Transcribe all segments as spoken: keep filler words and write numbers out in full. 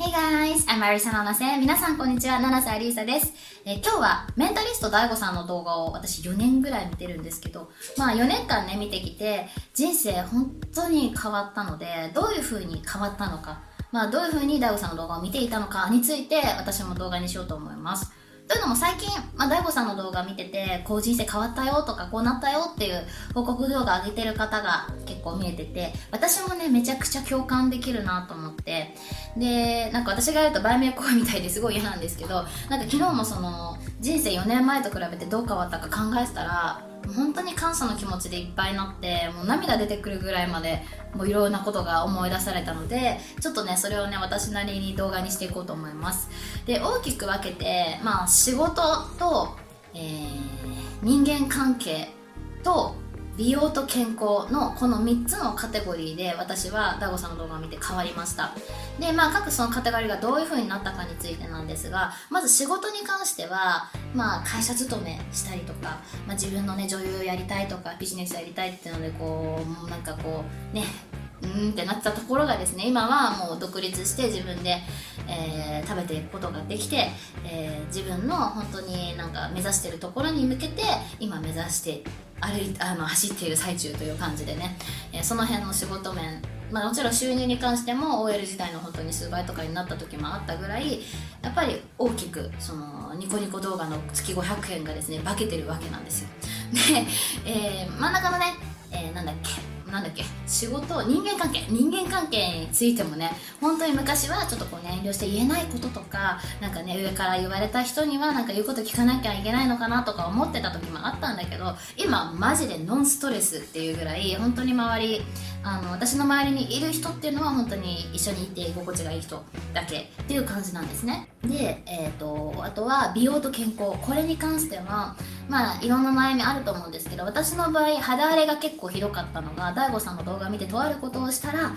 Hey guys, I'm Arisa Nanase. 皆さんこんにちは、七瀬アリーサです、えー。今日はメンタリスト ダイゴ さんの動画を私よねんぐらい見てるんですけど、まあよねんかんね見てきて人生本当に変わったので、どういう風に変わったのか、まあどういう風に ダイゴ さんの動画を見ていたのかについて私も動画にしようと思います。というのも最近、まあ、ダイゴ さんの動画見てて、こう人生変わったよとか、こうなったよっていう報告動画上げてる方が結構見えてて、私もね、めちゃくちゃ共感できるなと思って、で、なんか私が言うと売名行為みたいですごい嫌なんですけど、なんか昨日もその、人生よねんまえと比べてどう変わったか考えてたら、本当に感謝の気持ちでいっぱいになって、もう涙出てくるぐらいまで、もういろんなことが思い出されたので、ちょっとね、それをね、私なりに動画にしていこうと思います。で、大きく分けて、まあ、仕事と、えー、人間関係と美容と健康のこのみっつのカテゴリーで私は ダイゴ さんの動画を見て変わりました。で、まあ、各そのカテゴリーがどういう風になったかについてなんですが、まず仕事に関しては、まあ、会社勤めしたりとか、まあ、自分のね、女優やりたいとか、ビジネスやりたいっていうので、こう、なんかこう、ね、うーんってなってたところがですね、今はもう独立して自分で、えー、食べていくことができて、えー、自分の本当になんか目指してるところに向けて今目指して歩いあの走っている最中という感じでね、えー、その辺の仕事面、まあ、もちろん収入に関しても オーエル 時代の本当に数倍とかになった時もあったぐらい、やっぱり大きくそのニコニコ動画の月ごひゃくえんがですね化けてるわけなんですよ。で、えー、真ん中のね、えー、なんだっけなんだっけ仕事、人間関係人間関係についてもね、本当に昔はちょっとこう、ね、遠慮して言えないこととか、なんかね、上から言われた人にはなんか言うこと聞かなきゃいけないのかなとか思ってた時もあったんだけど、今マジでノンストレスっていうぐらい、本当に周りあの私の周りにいる人っていうのは本当に一緒にいて居心地がいい人だけっていう感じなんですね。で、えーと、あとは美容と健康、これに関してはまあいろんな悩みあると思うんですけど、私の場合肌荒れが結構ひどかったのが、ダイゴ さんの動画見てとあることをしたら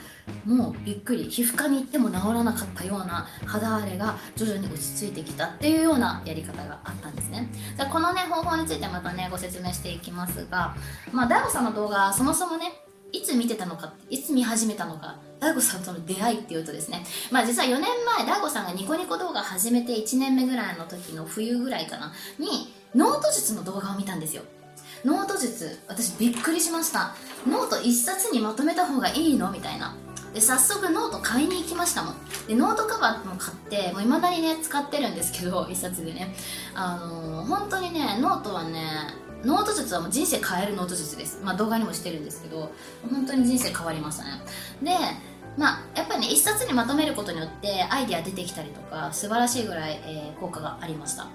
もうびっくり、皮膚科に行っても治らなかったような肌荒れが徐々に落ち着いてきたっていうようなやり方があったんですね。じゃあこのね方法についてまたねご説明していきますが、まあダイゴ さんの動画そもそもねいつ見てたのか、いつ見始めたのか、ダイゴ さんとの出会いっていうとですね、まあ実はよねんまえ、ダイゴ さんがニコニコ動画始めていちねんめぐらいの時の冬ぐらいかなに、ノート術の動画を見たんですよ。ノート術、私びっくりしました。ノート一冊にまとめた方がいいのみたいな。で、早速ノート買いに行きましたもん。で、ノートカバーも買って、もう未だにね、使ってるんですけど、一冊でね。あのー、本当にね、ノートはね、ノート術はもう人生変えるノート術です。まあ動画にもしてるんですけど、本当に人生変わりましたね。で、まあやっぱりね、一冊にまとめることによってアイディア出てきたりとか、素晴らしいぐらい、えー、効果がありました。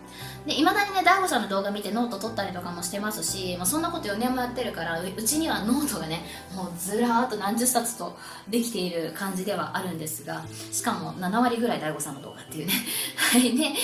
で、いまだにね ダイゴ さんの動画見てノート撮ったりとかもしてますし、まあ、そんなことよねんもやってるから、うちにはノートがねもうずらーっと何十冊とできている感じではあるんですが、しかもななわりぐらい ダイゴ さんの動画っていうねはいね、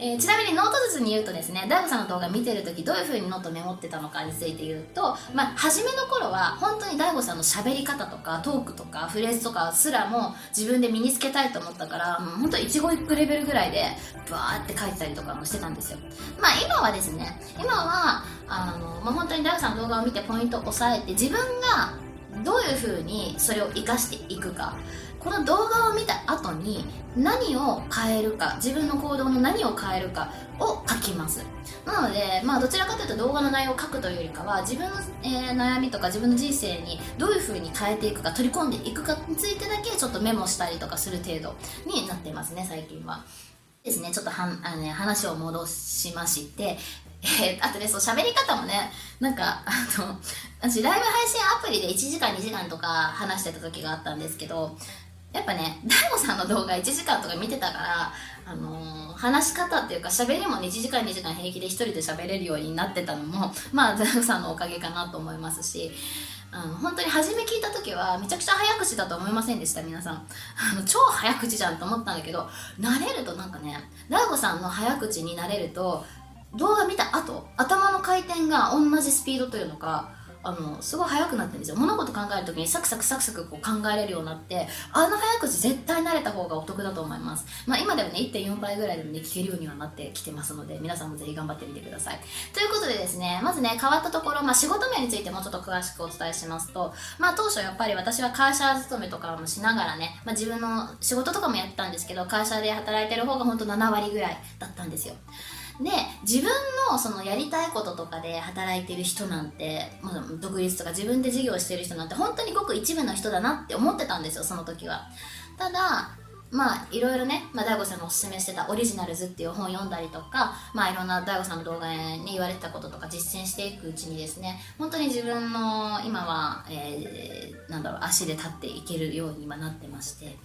えー、ちなみにノート術に言うとですね、 ダイゴ さんの動画見てるときどういう風にノートメモってたのかについて言うと、まあ初めの頃は本当に ダイゴ さんの喋り方とかトークとかフレーズとかすらも自分で身につけたいと思ったから、ほんと一語一句レベルぐらいでバーって書いてたりとかもしてたんですよ。まあ今はですね、今はあの、まあ、本当に ダイゴ さんの動画を見てポイントを押さえて、自分がどういう風にそれを活かしていくか、この動画を見た後に何を変えるか、自分の行動の何を変えるかを書きます。なので、まあ、どちらかというと動画の内容を書くというよりかは、自分の、えー、悩みとか自分の人生にどういう風に変えていくか、取り込んでいくかについてだけちょっとメモしたりとかする程度になってますね、最近はですね。ちょっとはあの、ね、話を戻しまして、えー、あとね、そう喋り方もね、なんかあの私ライブ配信アプリでいちじかんにじかんとか話してた時があったんですけど、やっぱね、ダイゴ さんの動画いちじかんとか見てたから、あのー、話し方っていうか喋りもね、いちじかんにじかん平気で一人で喋れるようになってたのも、まあ、ダイゴ さんのおかげかなと思いますし、あの、本当に初め聞いた時は、めちゃくちゃ早口だと思いませんでした、皆さん。あの、超早口じゃんと思ったんだけど、慣れるとなんかね、ダイゴ さんの早口になれると、動画見た後、頭の回転が同じスピードというのか、あのすごい早くなってるんですよ。物事考えるときにサクサクサクサクこう考えれるようになって、あの早口絶対慣れた方がお得だと思います。まあ、今でもね いってんよんばいぐらいでもね聞けるようにはなってきてますので、皆さんもぜひ頑張ってみてください。ということでですね、まずね変わったところ、まあ、仕事面についてもうちょっと詳しくお伝えしますと、まあ、当初やっぱり私は会社勤めとかもしながらね、まあ、自分の仕事とかもやってたんですけど、会社で働いてる方がほんとななわりぐらいだったんですよ。で自分のそのやりたいこととかで働いてる人なんて、独立とか自分で事業してる人なんて本当にごく一部の人だなって思ってたんですよ、その時は。ただまあいろいろね、まあ、ダイゴさんのおすすめしてたオリジナルズっていう本を読んだりとか、まあいろんなダイゴさんの動画に言われてたこととか実践していくうちにですね、本当に自分の今は、えー、なんだろう、足で立っていけるように今なってまして、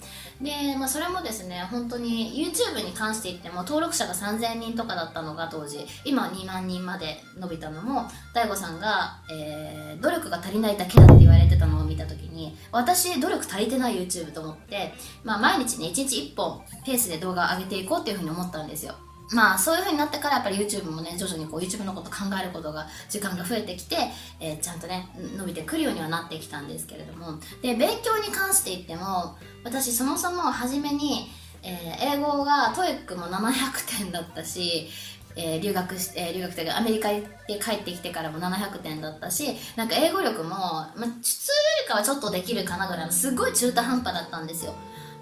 で、まあ、それもですね本当に YouTube に関して言っても登録者がさんぜんにんとかだったのが当時、今にまんにんまで伸びたのもダイゴさんが、えー、努力が足りないだけだって言われてたのを見た時に、私努力足りてない YouTube と思って、まあ、毎日ねいちにちいっぽんペースで動画を上げていこうっていうふうに思ったんですよ。まあそういうふうになってからやっぱり YouTube もね徐々にこう YouTube のこと考えることが時間が増えてきて、えー、ちゃんとね伸びてくるようにはなってきたんですけれども、で勉強に関して言っても私そもそも初めに、えー、英語が トーイック もななひゃくてんだったし、えー、留学して、えー、留学というかアメリカで帰ってきてからもななひゃくてんだったし、なんか英語力も、まあ、普通よりかはちょっとできるかなぐらいのすごい中途半端だったんですよ。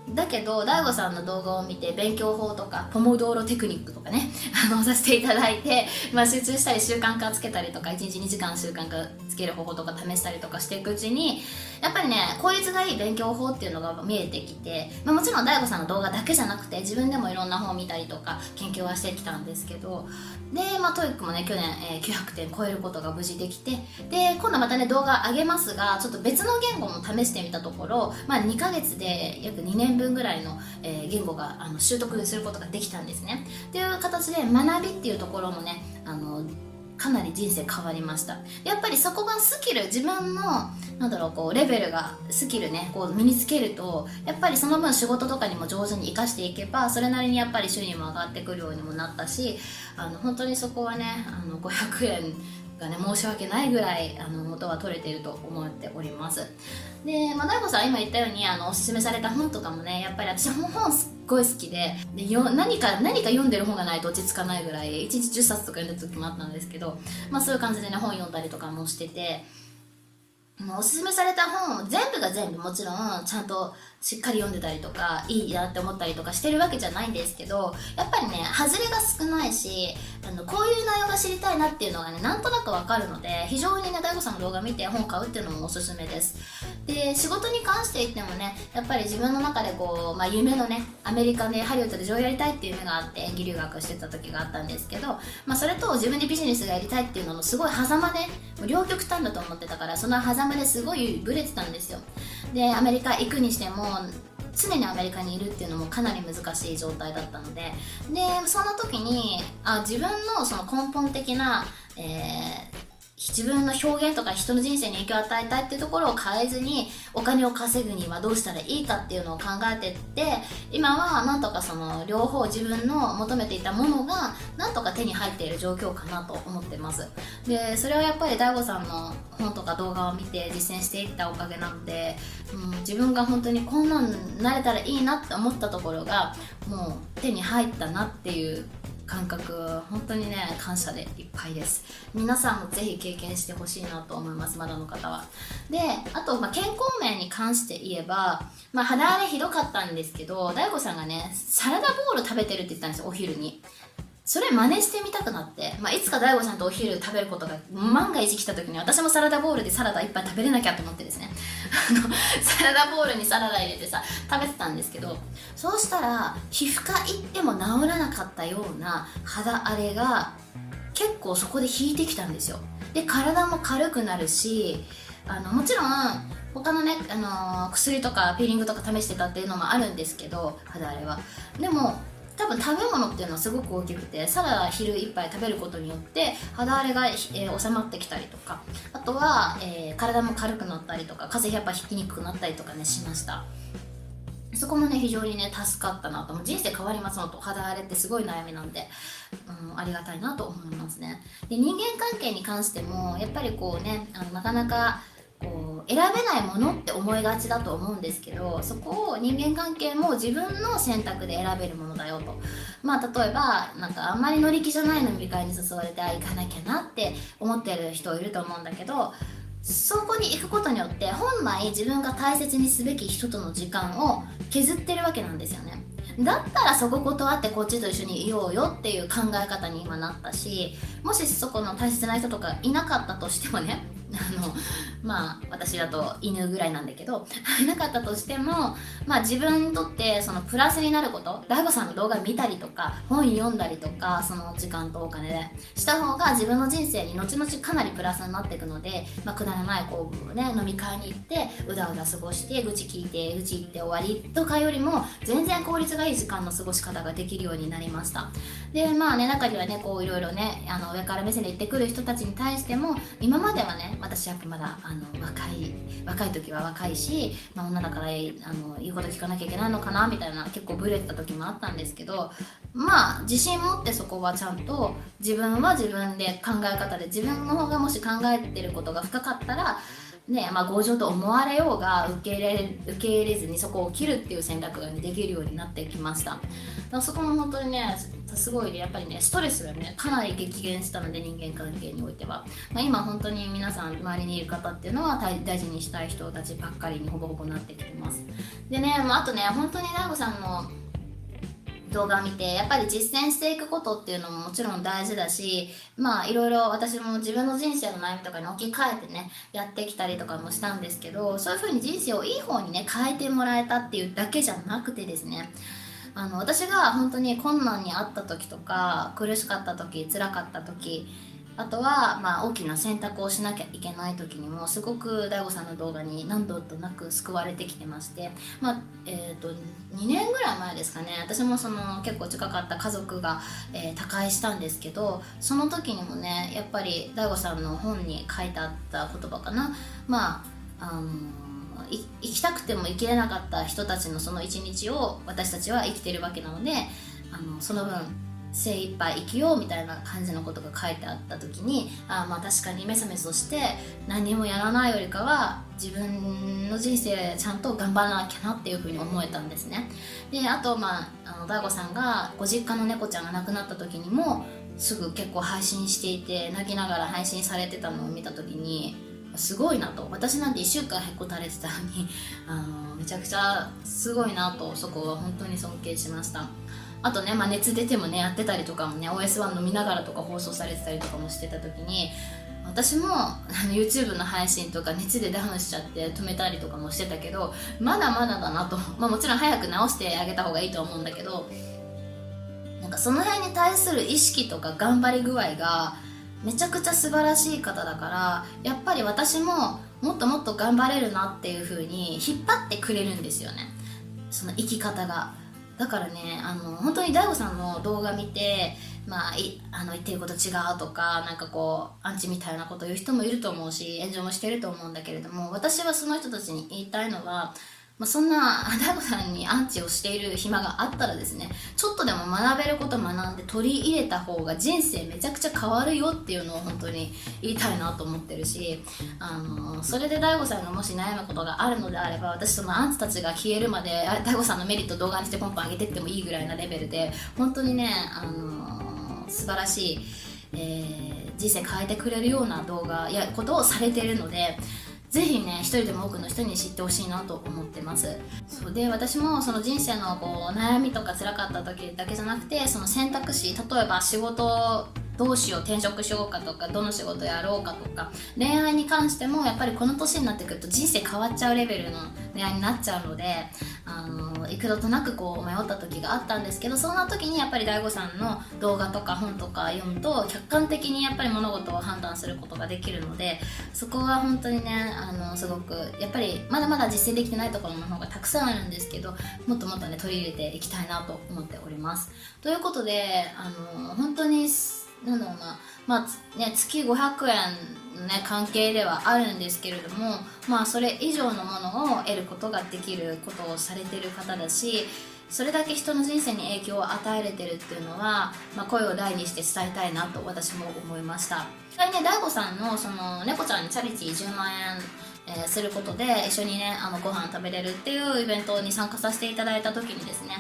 だけどダイゴさんの動画を見て勉強法とかポモドーロテクニックとかねあのさせていただいて、まあ、集中したり習慣化つけたりとかいちにちにじかん習慣化つける方法とか試したりとかしていくうちにやっぱりね効率がいい勉強法っていうのが見えてきて、まあ、もちろんダイゴさんの動画だけじゃなくて自分でもいろんな本を見たりとか研究はしてきたんですけど、で、まあ、トーイック もね去年、えー、きゅうひゃくてん超えることが無事できて、で今度またね動画上げますがちょっと別の言語も試してみたところ、まあ、にかげつで約にねんぶんぐらいの、えー、言語があの習得することができたんですね。っていう形で学びっていうところもねあのかなり人生変わりました。やっぱりそこがスキル、自分のなんだろうこうレベルがスキルねこう身につけるとやっぱりその分仕事とかにも上手に生かしていけばそれなりにやっぱり収入も上がってくるようにもなったし、あの本当にそこはねあのごひゃくえんがね申し訳ないぐらいあの元は取れていると思っております。で、まあ、ダイゴさん今言ったようにあのおすすめされた本とかもねやっぱり私本すっごい好き で, でよ 何, か何か読んでる本がないと落ち着かないぐらいいちにちじゅっさつとか読んでた時もあったんですけど、まあ、そういう感じでね本読んだりとかもしてて、もうおすすめされた本を全部が全部もちろんちゃんとしっかり読んでたりとかいいなって思ったりとかしてるわけじゃないんですけど、やっぱりね外れが少ないしあのこういう内容が知りたいなっていうのがねなんとなくわかるので、非常にねダイゴさんの動画見て本買うっていうのもおすすめです。で仕事に関して言ってもねやっぱり自分の中でこう、まあ、夢のねアメリカでハリウッドで女優やりたいっていう夢があって演技留学してた時があったんですけど、まあ、それと自分でビジネスがやりたいっていうののすごい狭間で、ね、両極端だと思ってたから、その狭間ですごいブレてたんですよ。でアメリカ行くにしても常にアメリカにいるっていうのもかなり難しい状態だったので、でその時にあ自分のその根本的な、えー自分の表現とか人の人生に影響を与えたいっていうところを変えずにお金を稼ぐにはどうしたらいいかっていうのを考えてって、今はなんとかその両方自分の求めていたものがなんとか手に入っている状況かなと思ってます。でそれはやっぱりダイゴさんの本とか動画を見て実践していったおかげなので、うん、自分が本当にこんなんなれたらいいなって思ったところがもう手に入ったなっていう感覚、本当にね感謝でいっぱいです。皆さんもぜひ経験してほしいなと思います、まだの方は。であと、まあ、健康面に関して言えば、まあ、肌荒れひどかったんですけど、ダイゴさんがねサラダボウル食べてるって言ったんですよ、お昼に。それ真似してみたくなって、まあ、いつかダイゴさんとお昼食べることが万が一来た時に私もサラダボウルでサラダいっぱい食べれなきゃと思ってですねあのサラダボウルにサラダ入れてさ食べてたんですけど、そうしたら皮膚科行っても治らなかったような肌荒れが結構そこで引いてきたんですよ。で体も軽くなるし、あのもちろん他のね、あのー、薬とかピーリングとか試してたっていうのもあるんですけど、肌荒れはでも多分食べ物っていうのはすごく大きくて、サラダ昼一杯食べることによって肌荒れが、えー、収まってきたりとか、あとは、えー、体も軽くなったりとか風邪やっぱひきにくくなったりとかねしました。そこもね非常にね助かったなと、人生変わりますのと、肌荒れってすごい悩みなんで、うん、ありがたいなと思いますね。で、人間関係に関してもやっぱりこうね、あのなかなかこう選べないものって思いがちだと思うんですけど、そこを人間関係も自分の選択で選べるものだよと、まあ例えばなんかあんまり乗り気じゃない飲み会に誘われて、あ行かなきゃなって思ってる人いると思うんだけど、そこに行くことによって本来自分が大切にすべき人との時間を削ってるわけなんですよね。だったらそこ断ってこっちと一緒にいようよっていう考え方に今なったし、もしそこの大切な人とかいなかったとしてもね、あのまあ私だと犬ぐらいなんだけどいなかったとしても、まあ自分にとってそのプラスになること、大悟さんの動画見たりとか本読んだりとか、その時間とお金でした方が自分の人生に後々かなりプラスになっていくので、まあ、くだらないこう、ね、飲み会に行ってうだうだ過ごして愚痴聞いて愚痴言って終わりとかよりも全然効率がいい時間の過ごし方ができるようになりました。でまあね、中にはねこういろいろね、あの上から目線で言ってくる人たちに対しても、今まではね私やっぱまだあの若い若い時は若いし、まあ、女だからあの言うこと聞かなきゃいけないのかなみたいな、結構ブレてた時もあったんですけど、まあ自信持ってそこはちゃんと自分は自分で考え方で、自分の方がもし考えてることが深かったらね、まあ強情と思われようが受け入れ、受け入れずにそこを切るっていう選択が、ね、できるようになってきました。だからそこも本当にねすごいね、やっぱりねストレスがねかなり激減したので、人間関係においては、まあ、今本当に皆さん周りにいる方っていうのは大事にしたい人たちばっかりにほぼほぼなってきてます。でね、まあ、あとね本当に大悟さんの動画を見てやっぱり実践していくことっていうのももちろん大事だし、まあいろいろ私も自分の人生の悩みとかに置き換えてねやってきたりとかもしたんですけど、そういう風に人生をいい方にね変えてもらえたっていうだけじゃなくてですね、あの私が本当に困難にあった時とか苦しかった時、辛かった時、あとはまあ大きな選択をしなきゃいけない時にもすごく大悟さんの動画に何度となく救われてきてまして、まあえー、とにねんぐらい前ですかね、私もその結構近かった家族が、えー、他界したんですけど、その時にもねやっぱり大悟さんの本に書いてあった言葉かな、まああのい生きたくても生きれなかった人たちのその一日を私たちは生きてるわけなので、あのその分精一杯生きようみたいな感じのことが書いてあった時に、あまあ確かにメソメソして何もやらないよりかは自分の人生ちゃんと頑張らなきゃなっていうふうに思えたんですね。であとまああの大悟さんがご実家の猫ちゃんが亡くなった時にもすぐ結構配信していて、泣きながら配信されてたのを見た時にすごいなと、私なんていっしゅうかんへっこたれてたのに、あのめちゃくちゃすごいなと、そこは本当に尊敬しました。あとね、まあ、熱出てもねやってたりとかもね オーエスワン 飲みながらとか放送されてたりとかもしてた時に、私もあの YouTube の配信とか熱でダウンしちゃって止めたりとかもしてたけど、まだまだだなと、まあ、もちろん早く直してあげた方がいいと思うんだけど、なんかその辺に対する意識とか頑張り具合がめちゃくちゃ素晴らしい方だから、やっぱり私ももっともっと頑張れるなっていう風に引っ張ってくれるんですよね、その生き方が。だからね、あの本当に大悟さんの動画見て、まあ、いあの言ってること違うとか、なんかこうアンチみたいなこと言う人もいると思うし、炎上もしてると思うんだけれども、私はその人たちに言いたいのは、まあ、そんな大悟さんにアンチをしている暇があったらですね、ちょっとでも学べること学んで取り入れた方が人生めちゃくちゃ変わるよっていうのを本当に言いたいなと思ってるし、あのそれで大悟さんがもし悩むことがあるのであれば、私そのアンチたちが消えるまで大悟さんのメリット動画にしてポンポン上げてってもいいぐらいなレベルで、本当にね、あの素晴らしい、えー、人生変えてくれるような動画やことをされているので、ぜひね、一人でも多くの人に知ってほしいなと思ってます。そうで、私もその人生のこう悩みとか辛かった時だけじゃなくて、その選択肢、例えば仕事どうしよう、転職しようかとか、どの仕事やろうかとか、恋愛に関してもやっぱりこの年になってくると人生変わっちゃうレベルの恋愛になっちゃうので、あの幾度となくこう迷った時があったんですけど、そんな時にやっぱり大悟さんの動画とか本とか読むと客観的にやっぱり物事を判断することができるので、そこは本当にね、あのすごくやっぱりまだまだ実践できてないところの方がたくさんあるんですけど、もっともっとね取り入れていきたいなと思っております。ということで、あの本当になんだろうな、まあね、月ごひゃくえんの、ね、関係ではあるんですけれども、まあ、それ以上のものを得ることができることをされてる方だし、それだけ人の人生に影響を与えれてるっていうのは、まあ、声を大にして伝えたいなと私も思いました。それね、大悟さんのその猫ちゃんにチャリティーじゅうまんえんえー、することで一緒にね、あのご飯食べれるっていうイベントに参加させていただいた時にですね、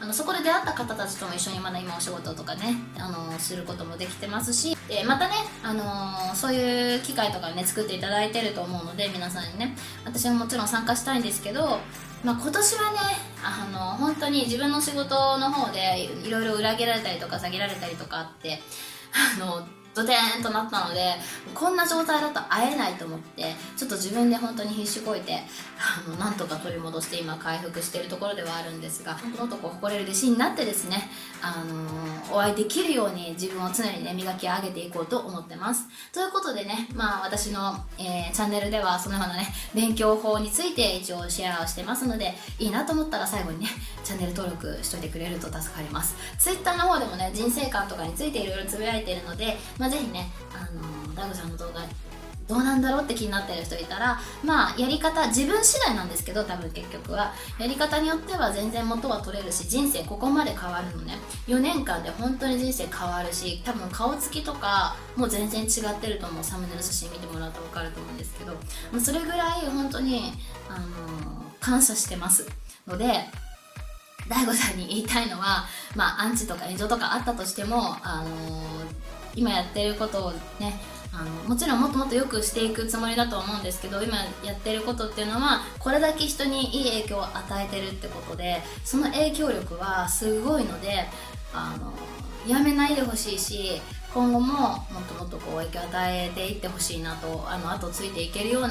あのそこで出会った方たちとも一緒にまだ今お仕事とかね、あのー、することもできてますし、でまたね、あのー、そういう機会とかね作っていただいてると思うので、皆さんにね、私ももちろん参加したいんですけど、まあ、今年はね、あのー、本当に自分の仕事の方でいろいろ裏切られたりとか下げられたりとかあって、あのードテーンとなったので、こんな状態だと会えないと思って、ちょっと自分で本当に必死こいて、あのなんとか取り戻して今回復しているところではあるんですが、もっとこう誇れる弟子になってですね、あのー、お会いできるように自分を常にね磨き上げていこうと思ってます。ということでね、まあ私の、えー、チャンネルではそのようなね勉強法について一応シェアをしてますので、いいなと思ったら最後にねチャンネル登録しといてくれると助かります。Twitter の方でもね、人生観とかについていろいろつぶやいているので、まあ、ぜひね、あのー、ダイゴさんの動画どうなんだろうって気になってる人いたら、まあやり方自分次第なんですけど、多分結局はやり方によっては全然元は取れるし、人生ここまで変わるのね、よねんかんで本当に人生変わるし、多分顔つきとかもう全然違ってると思う。サムネの写真見てもらうと分かると思うんですけど、それぐらい本当に、あのー、感謝してますので、ダイゴさんに言いたいのは、まあアンチとか炎上とかあったとしても、あのー今やってることをね、あのもちろんもっともっと良くしていくつもりだと思うんですけど、今やってることっていうのはこれだけ人にいい影響を与えてるってことで、その影響力はすごいので、あのやめないでほしいし、今後ももっともっとこう影響を与えていってほしいなと、あの後ついていけるような